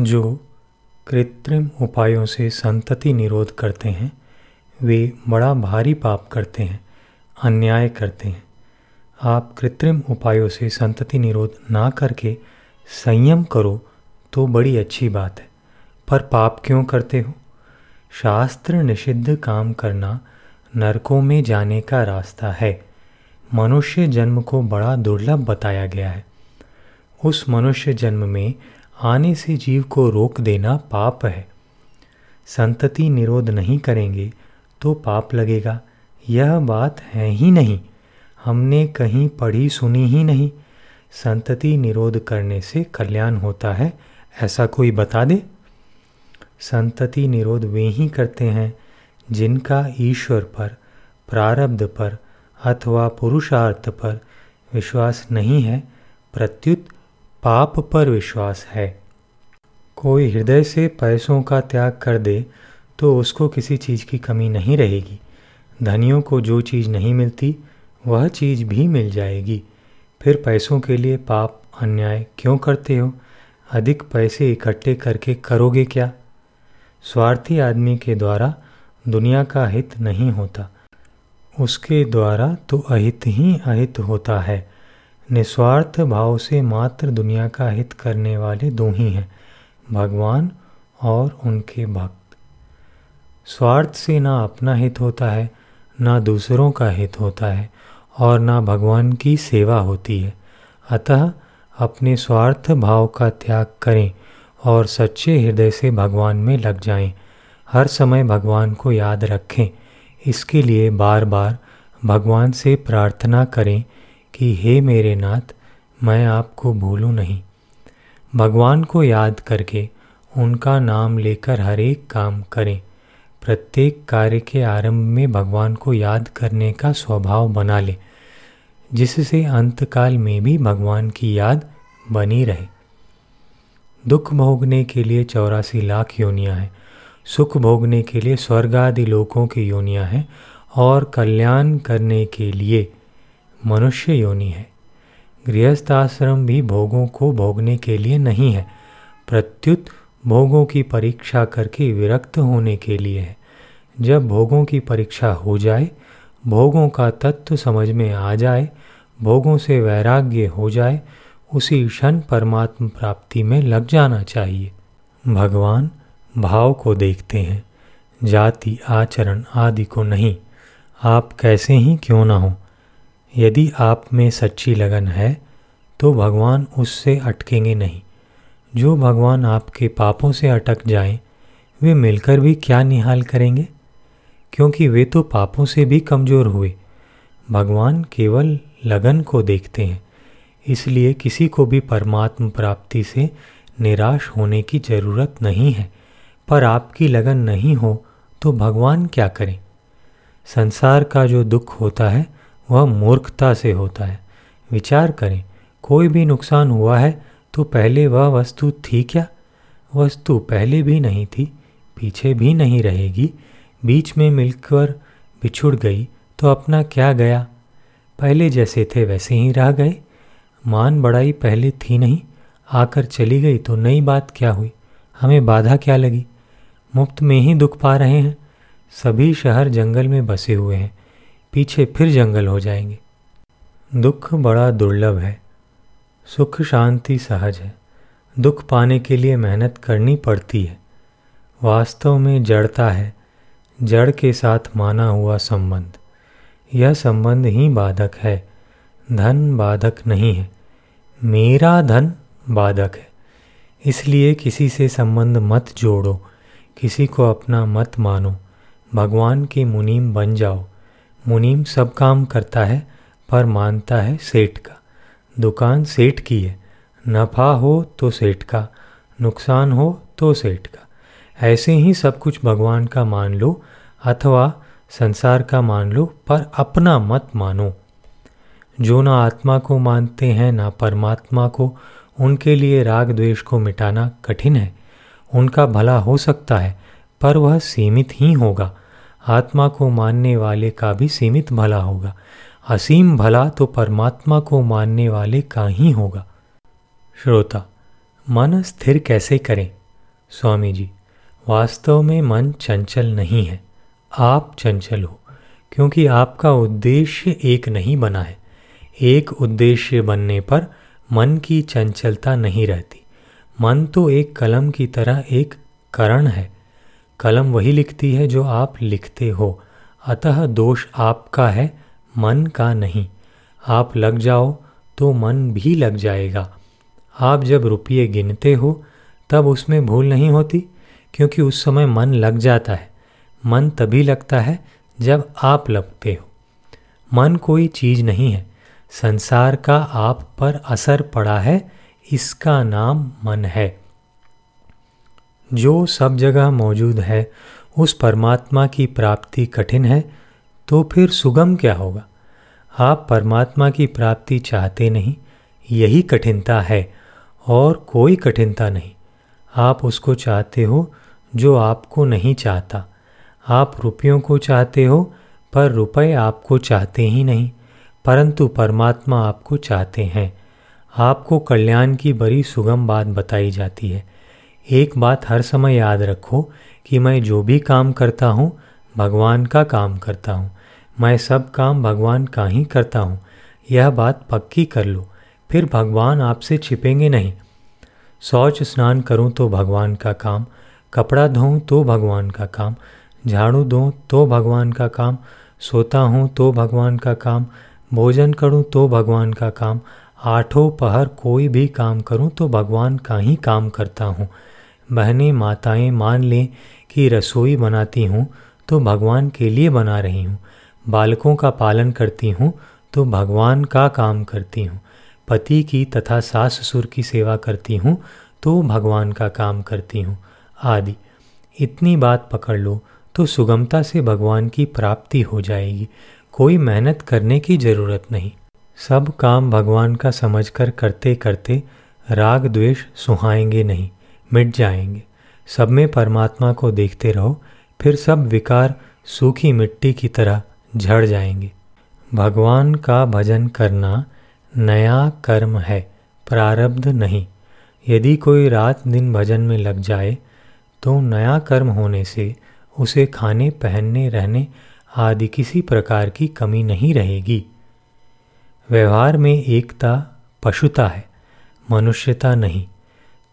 जो कृत्रिम उपायों से संतति निरोध करते हैं वे बड़ा भारी पाप करते हैं, अन्याय करते हैं। आप कृत्रिम उपायों से संतति निरोध ना करके संयम करो तो बड़ी अच्छी बात है, पर पाप क्यों करते हो? शास्त्र निषिद्ध काम करना नरकों में जाने का रास्ता है। मनुष्य जन्म को बड़ा दुर्लभ बताया गया है। उस मनुष्य जन्म में आने से जीव को रोक देना पाप है। संतति निरोध नहीं करेंगे तो पाप लगेगा, यह बात है ही नहीं, हमने कहीं पढ़ी सुनी ही नहीं। संतति निरोध करने से कल्याण होता है, ऐसा कोई बता दे। संतति निरोध वे ही करते हैं जिनका ईश्वर पर, प्रारब्ध पर अथवा पुरुषार्थ पर विश्वास नहीं है, प्रत्युत पाप पर विश्वास है। कोई हृदय से पैसों का त्याग कर दे तो उसको किसी चीज़ की कमी नहीं रहेगी। धनियों को जो चीज़ नहीं मिलती वह चीज़ भी मिल जाएगी। फिर पैसों के लिए पाप अन्याय क्यों करते हो? अधिक पैसे इकट्ठे करके करोगे क्या? स्वार्थी आदमी के द्वारा दुनिया का हित नहीं होता, उसके द्वारा तो अहित ही अहित होता है। निस्वार्थ भाव से मात्र दुनिया का हित करने वाले दो ही हैं, भगवान और उनके भक्त। स्वार्थ से ना अपना हित होता है, ना दूसरों का हित होता है और ना भगवान की सेवा होती है। अतः अपने स्वार्थ भाव का त्याग करें और सच्चे हृदय से भगवान में लग जाएं। हर समय भगवान को याद रखें। इसके लिए बार बार भगवान से प्रार्थना करें कि हे मेरे नाथ, मैं आपको भूलूं नहीं। भगवान को याद करके उनका नाम लेकर हरेक काम करें। प्रत्येक कार्य के आरंभ में भगवान को याद करने का स्वभाव बना लें, जिससे अंतकाल में भी भगवान की याद बनी रहे। दुख भोगने के लिए 84 लाख योनियां हैं, सुख भोगने के लिए स्वर्ग आदि लोकों की योनियां हैं और कल्याण करने के लिए मनुष्य योनि है। गृहस्थ आश्रम भी भोगों को भोगने के लिए नहीं है, प्रत्युत भोगों की परीक्षा करके विरक्त होने के लिए है। जब भोगों की परीक्षा हो जाए, भोगों का तत्व समझ में आ जाए, भोगों से वैराग्य हो जाए, उसी क्षण परमात्म प्राप्ति में लग जाना चाहिए। भगवान भाव को देखते हैं, जाति आचरण आदि को नहीं। आप कैसे ही क्यों ना हो, यदि आप में सच्ची लगन है तो भगवान उससे अटकेंगे नहीं। जो भगवान आपके पापों से अटक जाएं, वे मिलकर भी क्या निहाल करेंगे, क्योंकि वे तो पापों से भी कमज़ोर हुए। भगवान केवल लगन को देखते हैं, इसलिए किसी को भी परमात्म प्राप्ति से निराश होने की जरूरत नहीं है। पर आपकी लगन नहीं हो तो भगवान क्या करें? संसार का जो दुख होता है वह मूर्खता से होता है। विचार करें, कोई भी नुकसान हुआ है तो पहले वह वस्तु थी क्या? वस्तु पहले भी नहीं थी, पीछे भी नहीं रहेगी। बीच में मिलकर बिछुड़ गई तो अपना क्या गया? पहले जैसे थे वैसे ही रह गए। मान बड़ाई पहले थी नहीं, आकर चली गई तो नई बात क्या हुई? हमें बाधा क्या लगी? मुफ्त में ही दुख पा रहे हैं। सभी शहर जंगल में बसे हुए हैं, पीछे फिर जंगल हो जाएंगे। दुख बड़ा दुर्लभ है, सुख शांति सहज है। दुख पाने के लिए मेहनत करनी पड़ती है। वास्तव में जड़ता है, जड़ के साथ माना हुआ संबंध। यह संबंध ही बाधक है, धन बाधक नहीं है। मेरा धन बाधक है, इसलिए किसी से संबंध मत जोड़ो, किसी को अपना मत मानो। भगवान के मुनीम बन जाओ। मुनीम सब काम करता है पर मानता है सेठ का। दुकान सेठ की है, नफ़ा हो तो सेठ का, नुकसान हो तो सेठ का। ऐसे ही सब कुछ भगवान का मान लो अथवा संसार का मान लो, पर अपना मत मानो। जो ना आत्मा को मानते हैं ना परमात्मा को, उनके लिए राग द्वेष को मिटाना कठिन है। उनका भला हो सकता है पर वह सीमित ही होगा। आत्मा को मानने वाले का भी सीमित भला होगा। असीम भला तो परमात्मा को मानने वाले का ही होगा। श्रोता, मन स्थिर कैसे करें? स्वामी जी, वास्तव में मन चंचल नहीं है, आप चंचल हो, क्योंकि आपका उद्देश्य एक नहीं बना है। एक उद्देश्य बनने पर मन की चंचलता नहीं रहती। मन तो एक कलम की तरह एक करण है, कलम वही लिखती है जो आप लिखते हो। अतः दोष आपका है, मन का नहीं। आप लग जाओ तो मन भी लग जाएगा। आप जब रुपये गिनते हो तब उसमें भूल नहीं होती, क्योंकि उस समय मन लग जाता है। मन तभी लगता है जब आप लगते हो। मन कोई चीज़ नहीं है। संसार का आप पर असर पड़ा है, इसका नाम मन है। जो सब जगह मौजूद है, उस परमात्मा की प्राप्ति कठिन है, तो फिर सुगम क्या होगा। आप परमात्मा की प्राप्ति चाहते नहीं, यही कठिनता है, और कोई कठिनता नहीं। आप उसको चाहते हो जो आपको नहीं चाहता। आप रुपयों को चाहते हो, पर रुपए आपको चाहते ही नहीं, परंतु परमात्मा आपको चाहते हैं। आपको कल्याण की बड़ी सुगम बात बताई जाती है। एक बात हर समय याद रखो कि मैं जो भी काम करता हूँ, भगवान का काम करता हूँ। मैं सब काम भगवान का ही करता हूँ, यह बात पक्की कर लो, फिर भगवान आपसे छिपेंगे नहीं। शौच स्नान करूँ तो भगवान का काम, कपड़ा धोऊँ तो भगवान का काम, झाड़ू दूँ तो भगवान का काम, सोता हूँ तो भगवान का काम, भोजन करूँ तो भगवान का काम, आठों पहर कोई भी काम करूँ तो भगवान का ही काम करता हूँ। बहनें माताएं मान लें कि रसोई बनाती हूँ तो भगवान के लिए बना रही हूँ, बालकों का पालन करती हूँ तो भगवान का काम करती हूँ, पति की तथा सास ससुर की सेवा करती हूँ तो भगवान का काम करती हूँ आदि। इतनी बात पकड़ लो तो सुगमता से भगवान की प्राप्ति हो जाएगी। कोई मेहनत करने की ज़रूरत नहीं। सब काम भगवान का समझकर करते करते राग द्वेष सुहाएंगे नहीं, मिट जाएंगे। सब में परमात्मा को देखते रहो, फिर सब विकार सूखी मिट्टी की तरह झड़ जाएंगे। भगवान का भजन करना नया कर्म है, प्रारब्ध नहीं। यदि कोई रात दिन भजन में लग जाए तो नया कर्म होने से उसे खाने पहनने रहने आदि किसी प्रकार की कमी नहीं रहेगी। व्यवहार में एकता पशुता है, मनुष्यता नहीं।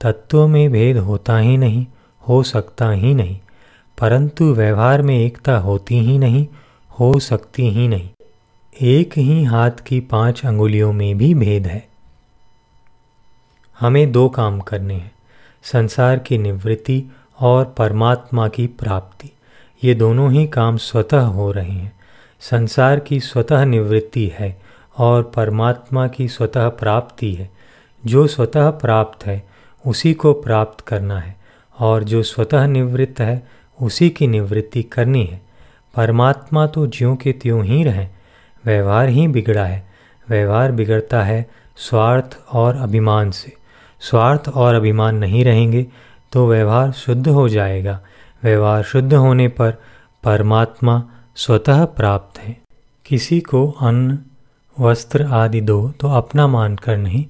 तत्वों में भेद होता ही नहीं, हो सकता ही नहीं, परंतु व्यवहार में एकता होती ही नहीं, हो सकती ही नहीं। एक ही हाथ की 5 अंगुलियों में भी भेद है। हमें 2 काम करने हैं, संसार की निवृत्ति और परमात्मा की प्राप्ति। ये दोनों ही काम स्वतः हो रहे हैं। संसार की स्वतः निवृत्ति है और परमात्मा की स्वतः प्राप्ति है। जो स्वतः प्राप्त है उसी को प्राप्त करना है, और जो स्वतः निवृत्त है उसी की निवृत्ति करनी है। परमात्मा तो ज्यों के त्यों ही रहें। व्यवहार ही बिगड़ा है। व्यवहार बिगड़ता है स्वार्थ और अभिमान से। स्वार्थ और अभिमान नहीं रहेंगे तो व्यवहार शुद्ध हो जाएगा। व्यवहार शुद्ध होने पर परमात्मा स्वतः प्राप्त है। किसी को अन्न वस्त्र आदि दो तो अपना मानकर नहीं,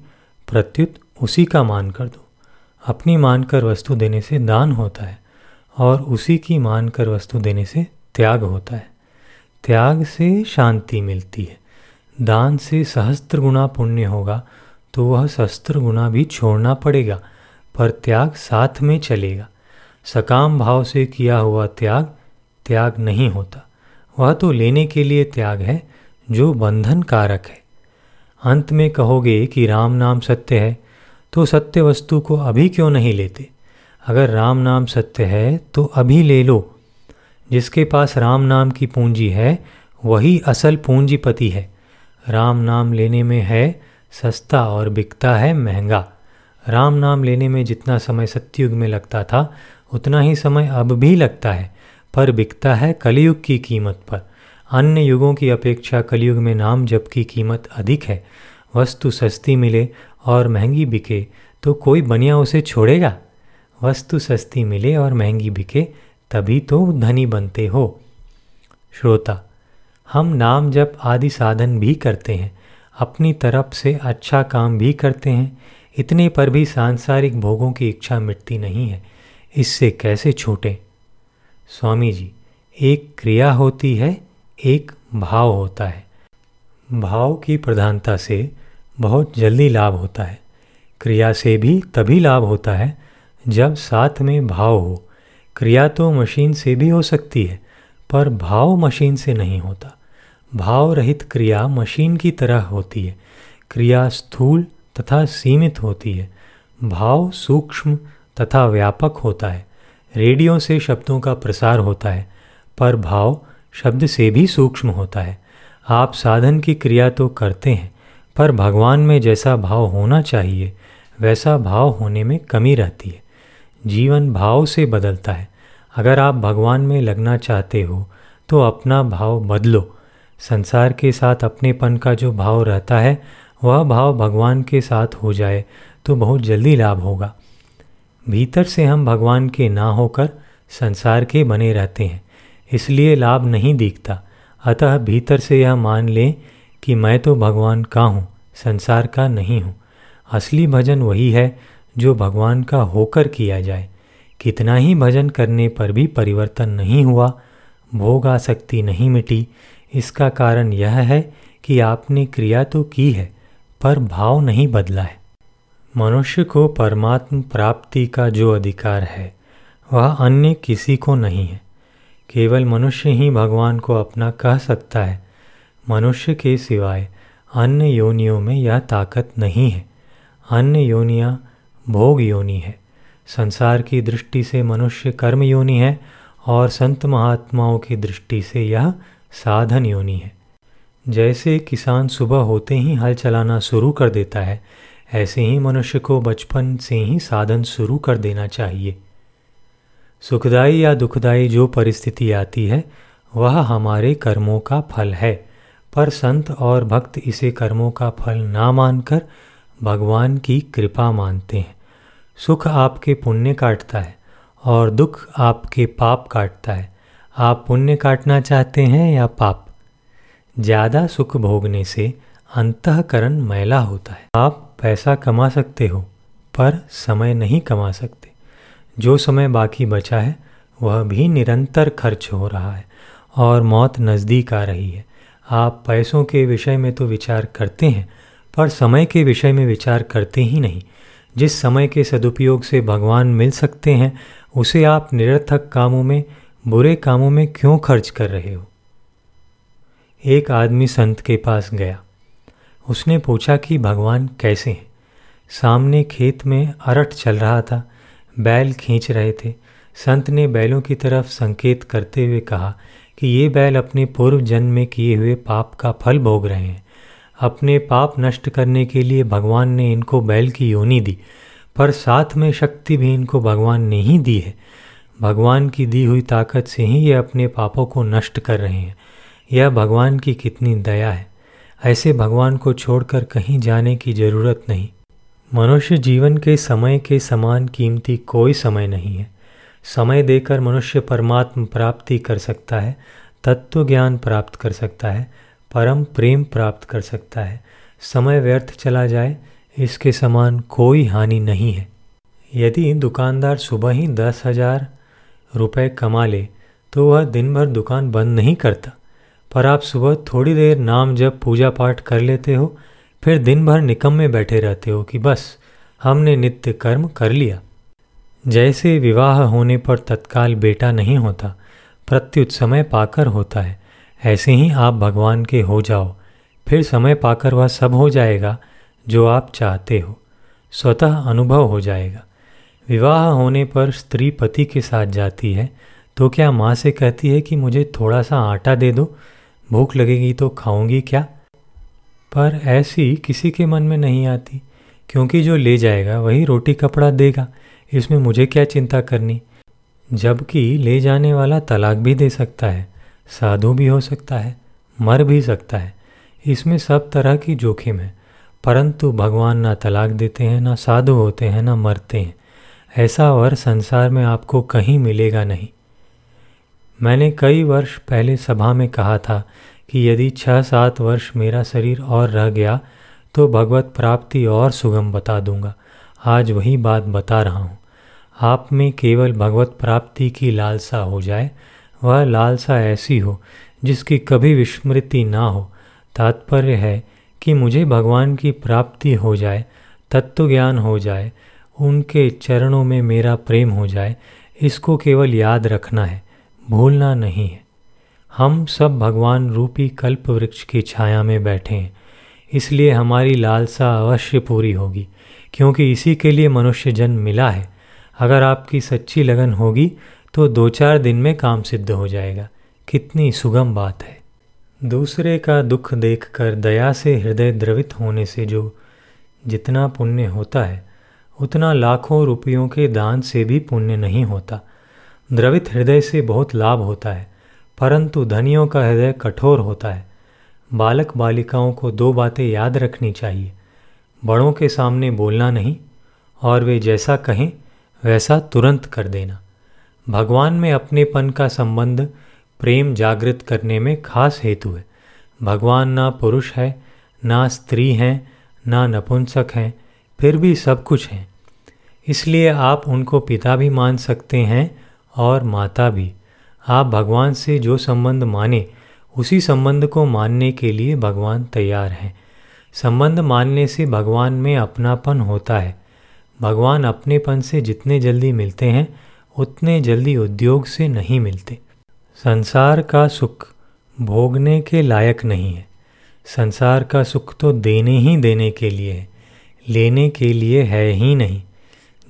प्रत्युत उसी का मानकर दो। अपनी मानकर वस्तु देने से दान होता है और उसी की मानकर वस्तु देने से त्याग होता है। त्याग से शांति मिलती है। दान से सहस्त्र गुना पुण्य होगा तो वह सहस्त्र गुना भी छोड़ना पड़ेगा, पर त्याग साथ में चलेगा। सकाम भाव से किया हुआ त्याग त्याग नहीं होता, वह तो लेने के लिए त्याग है जो बंधन कारक है। अंत में कहोगे कि राम नाम सत्य है, तो सत्य वस्तु को अभी क्यों नहीं लेते। अगर राम नाम सत्य है तो अभी ले लो। जिसके पास राम नाम की पूंजी है वही असल पूंजीपति है। राम नाम लेने में है सस्ता और बिकता है महंगा। राम नाम लेने में जितना समय सत्युग में लगता था उतना ही समय अब भी लगता है, पर बिकता है कलयुग की कीमत पर। अन्य युगों की अपेक्षा कलयुग में नाम जप की कीमत अधिक है। वस्तु सस्ती मिले और महंगी बिके तो कोई बनिया उसे छोड़ेगा। वस्तु सस्ती मिले और महंगी बिके तभी तो धनी बनते हो। श्रोता, हम नाम जप आदि साधन भी करते हैं, अपनी तरफ से अच्छा काम भी करते हैं, इतने पर भी सांसारिक भोगों की इच्छा मिटती नहीं है। इससे कैसे छूटें? स्वामी जी, एक क्रिया होती है, एक भाव होता है। भाव की प्रधानता से बहुत जल्दी लाभ होता है। क्रिया से भी तभी लाभ होता है जब साथ में भाव हो। क्रिया तो मशीन से भी हो सकती है, पर भाव मशीन से नहीं होता। भाव रहित क्रिया मशीन की तरह होती है। क्रिया स्थूल तथा सीमित होती है, भाव सूक्ष्म तथा व्यापक होता है। रेडियो से शब्दों का प्रसार होता है, पर भाव शब्द से भी सूक्ष्म होता है। आप साधन की क्रिया तो करते हैं, पर भगवान में जैसा भाव होना चाहिए वैसा भाव होने में कमी रहती है। जीवन भाव से बदलता है। अगर आप भगवान में लगना चाहते हो तो अपना भाव बदलो। संसार के साथ अपनेपन का जो भाव रहता है, वह भाव भगवान के साथ हो जाए तो बहुत जल्दी लाभ होगा। भीतर से हम भगवान के ना होकर संसार के बने रहते हैं, इसलिए लाभ नहीं दिखता। अतः भीतर से यह मान लें कि मैं तो भगवान का हूँ, संसार का नहीं हूँ। असली भजन वही है जो भगवान का होकर किया जाए। कितना ही भजन करने पर भी परिवर्तन नहीं हुआ, भोग आसक्ति नहीं मिटी, इसका कारण यह है कि आपने क्रिया तो की है पर भाव नहीं बदला है। मनुष्य को परमात्म प्राप्ति का जो अधिकार है वह अन्य किसी को नहीं है। केवल मनुष्य ही भगवान को अपना कह सकता है। मनुष्य के सिवाय अन्य योनियों में यह ताकत नहीं है। अन्य योनियाँ भोग योनि है। संसार की दृष्टि से मनुष्य कर्म योनि है और संत महात्माओं की दृष्टि से यह साधन योनि है। जैसे किसान सुबह होते ही हल चलाना शुरू कर देता है, ऐसे ही मनुष्य को बचपन से ही साधन शुरू कर देना चाहिए। सुखदायी या दुखदायी जो परिस्थिति आती है वह हमारे कर्मों का फल है, पर संत और भक्त इसे कर्मों का फल ना मानकर भगवान की कृपा मानते हैं। सुख आपके पुण्य काटता है और दुख आपके पाप काटता है। आप पुण्य काटना चाहते हैं या पाप? ज़्यादा सुख भोगने से अंतःकरण मैला होता है। आप पैसा कमा सकते हो पर समय नहीं कमा सकते। जो समय बाकी बचा है वह भी निरंतर खर्च हो रहा है और मौत नज़दीक आ रही है। आप पैसों के विषय में तो विचार करते हैं पर समय के विषय में विचार करते ही नहीं। जिस समय के सदुपयोग से भगवान मिल सकते हैं उसे आप निरर्थक कामों में, बुरे कामों में क्यों खर्च कर रहे हो? एक आदमी संत के पास गया। उसने पूछा कि भगवान कैसे हैं? सामने खेत में अरठ चल रहा था, बैल खींच रहे थे। संत ने बैलों की तरफ संकेत करते हुए कहा कि ये बैल अपने पूर्व जन्म में किए हुए पाप का फल भोग रहे हैं। अपने पाप नष्ट करने के लिए भगवान ने इनको बैल की योनि दी, पर साथ में शक्ति भी इनको भगवान ने ही दी है। भगवान की दी हुई ताकत से ही ये अपने पापों को नष्ट कर रहे हैं। यह भगवान की कितनी दया है। ऐसे भगवान को छोड़कर कहीं जाने की जरूरत नहीं। मनुष्य जीवन के समय के समान कीमती कोई समय नहीं है। समय देकर मनुष्य परमात्म प्राप्ति कर सकता है, तत्व ज्ञान प्राप्त कर सकता है, परम प्रेम प्राप्त कर सकता है। समय व्यर्थ चला जाए इसके समान कोई हानि नहीं है। यदि दुकानदार सुबह ही 10,000 रुपये कमा ले तो वह दिन भर दुकान बंद नहीं करता, पर आप सुबह थोड़ी देर नाम जप पूजा पाठ कर लेते हो, फिर दिन भर निकम्मे बैठे रहते हो कि बस हमने नित्य कर्म कर लिया। जैसे विवाह होने पर तत्काल बेटा नहीं होता, प्रत्युत समय पाकर होता है, ऐसे ही आप भगवान के हो जाओ, फिर समय पाकर वह सब हो जाएगा जो आप चाहते हो, स्वतः अनुभव हो जाएगा। विवाह होने पर स्त्री पति के साथ जाती है तो क्या माँ से कहती है कि मुझे थोड़ा सा आटा दे दो, भूख लगेगी तो खाऊंगी क्या? पर ऐसी किसी के मन में नहीं आती, क्योंकि जो ले जाएगा वही रोटी कपड़ा देगा, इसमें मुझे क्या चिंता करनी। जबकि ले जाने वाला तलाक भी दे सकता है, साधु भी हो सकता है, मर भी सकता है, इसमें सब तरह की जोखिम है। परंतु भगवान ना तलाक देते हैं, ना साधु होते हैं, ना मरते हैं। ऐसा वर संसार में आपको कहीं मिलेगा नहीं। मैंने कई वर्ष पहले सभा में कहा था कि यदि 6-7 वर्ष मेरा शरीर और रह गया तो भगवत प्राप्ति और सुगम बता दूंगा। आज वही बात बता रहा हूँ। आप में केवल भगवत प्राप्ति की लालसा हो जाए, वह लालसा ऐसी हो जिसकी कभी विस्मृति ना हो। तात्पर्य है कि मुझे भगवान की प्राप्ति हो जाए, तत्व ज्ञान हो जाए, उनके चरणों में मेरा प्रेम हो जाए, इसको केवल याद रखना है, भूलना नहीं है। हम सब भगवान रूपी कल्प वृक्ष की छाया में बैठे हैं, इसलिए हमारी लालसा अवश्य पूरी होगी, क्योंकि इसी के लिए मनुष्य जन्म मिला है। अगर आपकी सच्ची लगन होगी तो 2-4 दिन में काम सिद्ध हो जाएगा। कितनी सुगम बात है। दूसरे का दुख देखकर दया से हृदय द्रवित होने से जो जितना पुण्य होता है, उतना लाखों रुपयों के दान से भी पुण्य नहीं होता। द्रवित हृदय से बहुत लाभ होता है, परंतु धनियों का हृदय कठोर होता है। बालक बालिकाओं को 2 बातें याद रखनी चाहिए। बड़ों के सामने बोलना नहीं, और वे जैसा कहें वैसा तुरंत कर देना। भगवान में अपनेपन का संबंध प्रेम जागृत करने में खास हेतु है। भगवान ना पुरुष है, ना स्त्री हैं, ना नपुंसक हैं, फिर भी सब कुछ हैं। इसलिए आप उनको पिता भी मान सकते हैं और माता भी। आप भगवान से जो संबंध माने, उसी संबंध को मानने के लिए भगवान तैयार हैं। संबंध मानने से भगवान में अपनापन होता है। भगवान अपनेपन से जितने जल्दी मिलते हैं, उतने जल्दी उद्योग से नहीं मिलते। संसार का सुख भोगने के लायक नहीं है। संसार का सुख तो देने ही देने के लिए है, लेने के लिए है ही नहीं।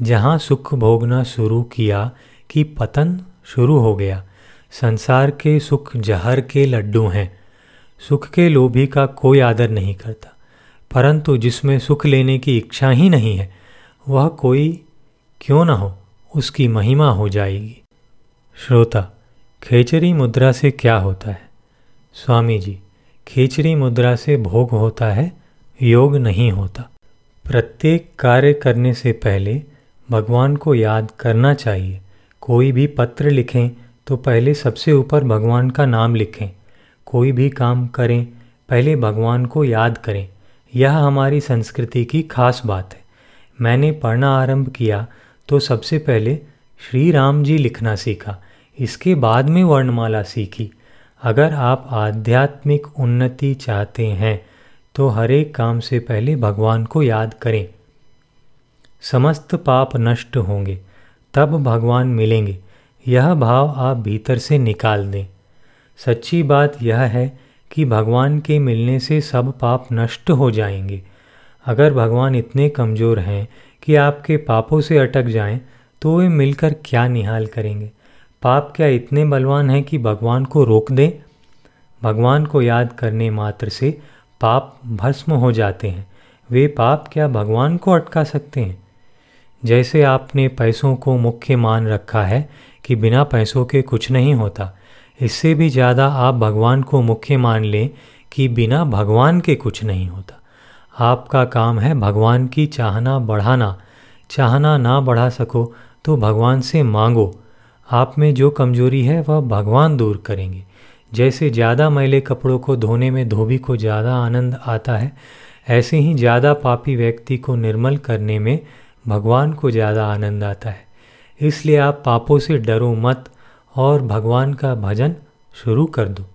जहाँ सुख भोगना शुरू किया कि पतन शुरू हो गया। संसार के सुख जहर के लड्डू हैं। सुख के लोभी का कोई आदर नहीं करता, परंतु जिसमें सुख लेने की इच्छा ही नहीं है, वह कोई क्यों न हो, उसकी महिमा हो जाएगी। श्रोता, खेचरी मुद्रा से क्या होता है? स्वामी जी, खेचरी मुद्रा से भोग होता है, योग नहीं होता। प्रत्येक कार्य करने से पहले भगवान को याद करना चाहिए। कोई भी पत्र लिखें तो पहले सबसे ऊपर भगवान का नाम लिखें। कोई भी काम करें, पहले भगवान को याद करें। यह हमारी संस्कृति की खास बात है। मैंने पढ़ना आरंभ किया तो सबसे पहले श्री राम जी लिखना सीखा, इसके बाद में वर्णमाला सीखी। अगर आप आध्यात्मिक उन्नति चाहते हैं तो हरेक काम से पहले भगवान को याद करें। समस्त पाप नष्ट होंगे, तब भगवान मिलेंगे, यह भाव आप भीतर से निकाल दें। सच्ची बात यह है कि भगवान के मिलने से सब पाप नष्ट हो जाएंगे। अगर भगवान इतने कमज़ोर हैं कि आपके पापों से अटक जाएं, तो वे मिलकर क्या निहाल करेंगे? पाप क्या इतने बलवान हैं कि भगवान को रोक दें? भगवान को याद करने मात्र से पाप भस्म हो जाते हैं। वे पाप क्या भगवान को अटका सकते हैं? जैसे आपने पैसों को मुख्य मान रखा है कि बिना पैसों के कुछ नहीं होता, इससे भी ज़्यादा आप भगवान को मुख्य मान लें कि बिना भगवान के कुछ नहीं होता। आपका काम है भगवान की चाहना बढ़ाना। चाहना ना बढ़ा सको तो भगवान से मांगो। आप में जो कमजोरी है वह भगवान दूर करेंगे। जैसे ज़्यादा मैले कपड़ों को धोने में धोबी को ज़्यादा आनंद आता है, ऐसे ही ज़्यादा पापी व्यक्ति को निर्मल करने में भगवान को ज़्यादा आनंद आता है। इसलिए आप पापों से डरो मत और भगवान का भजन शुरू कर दो।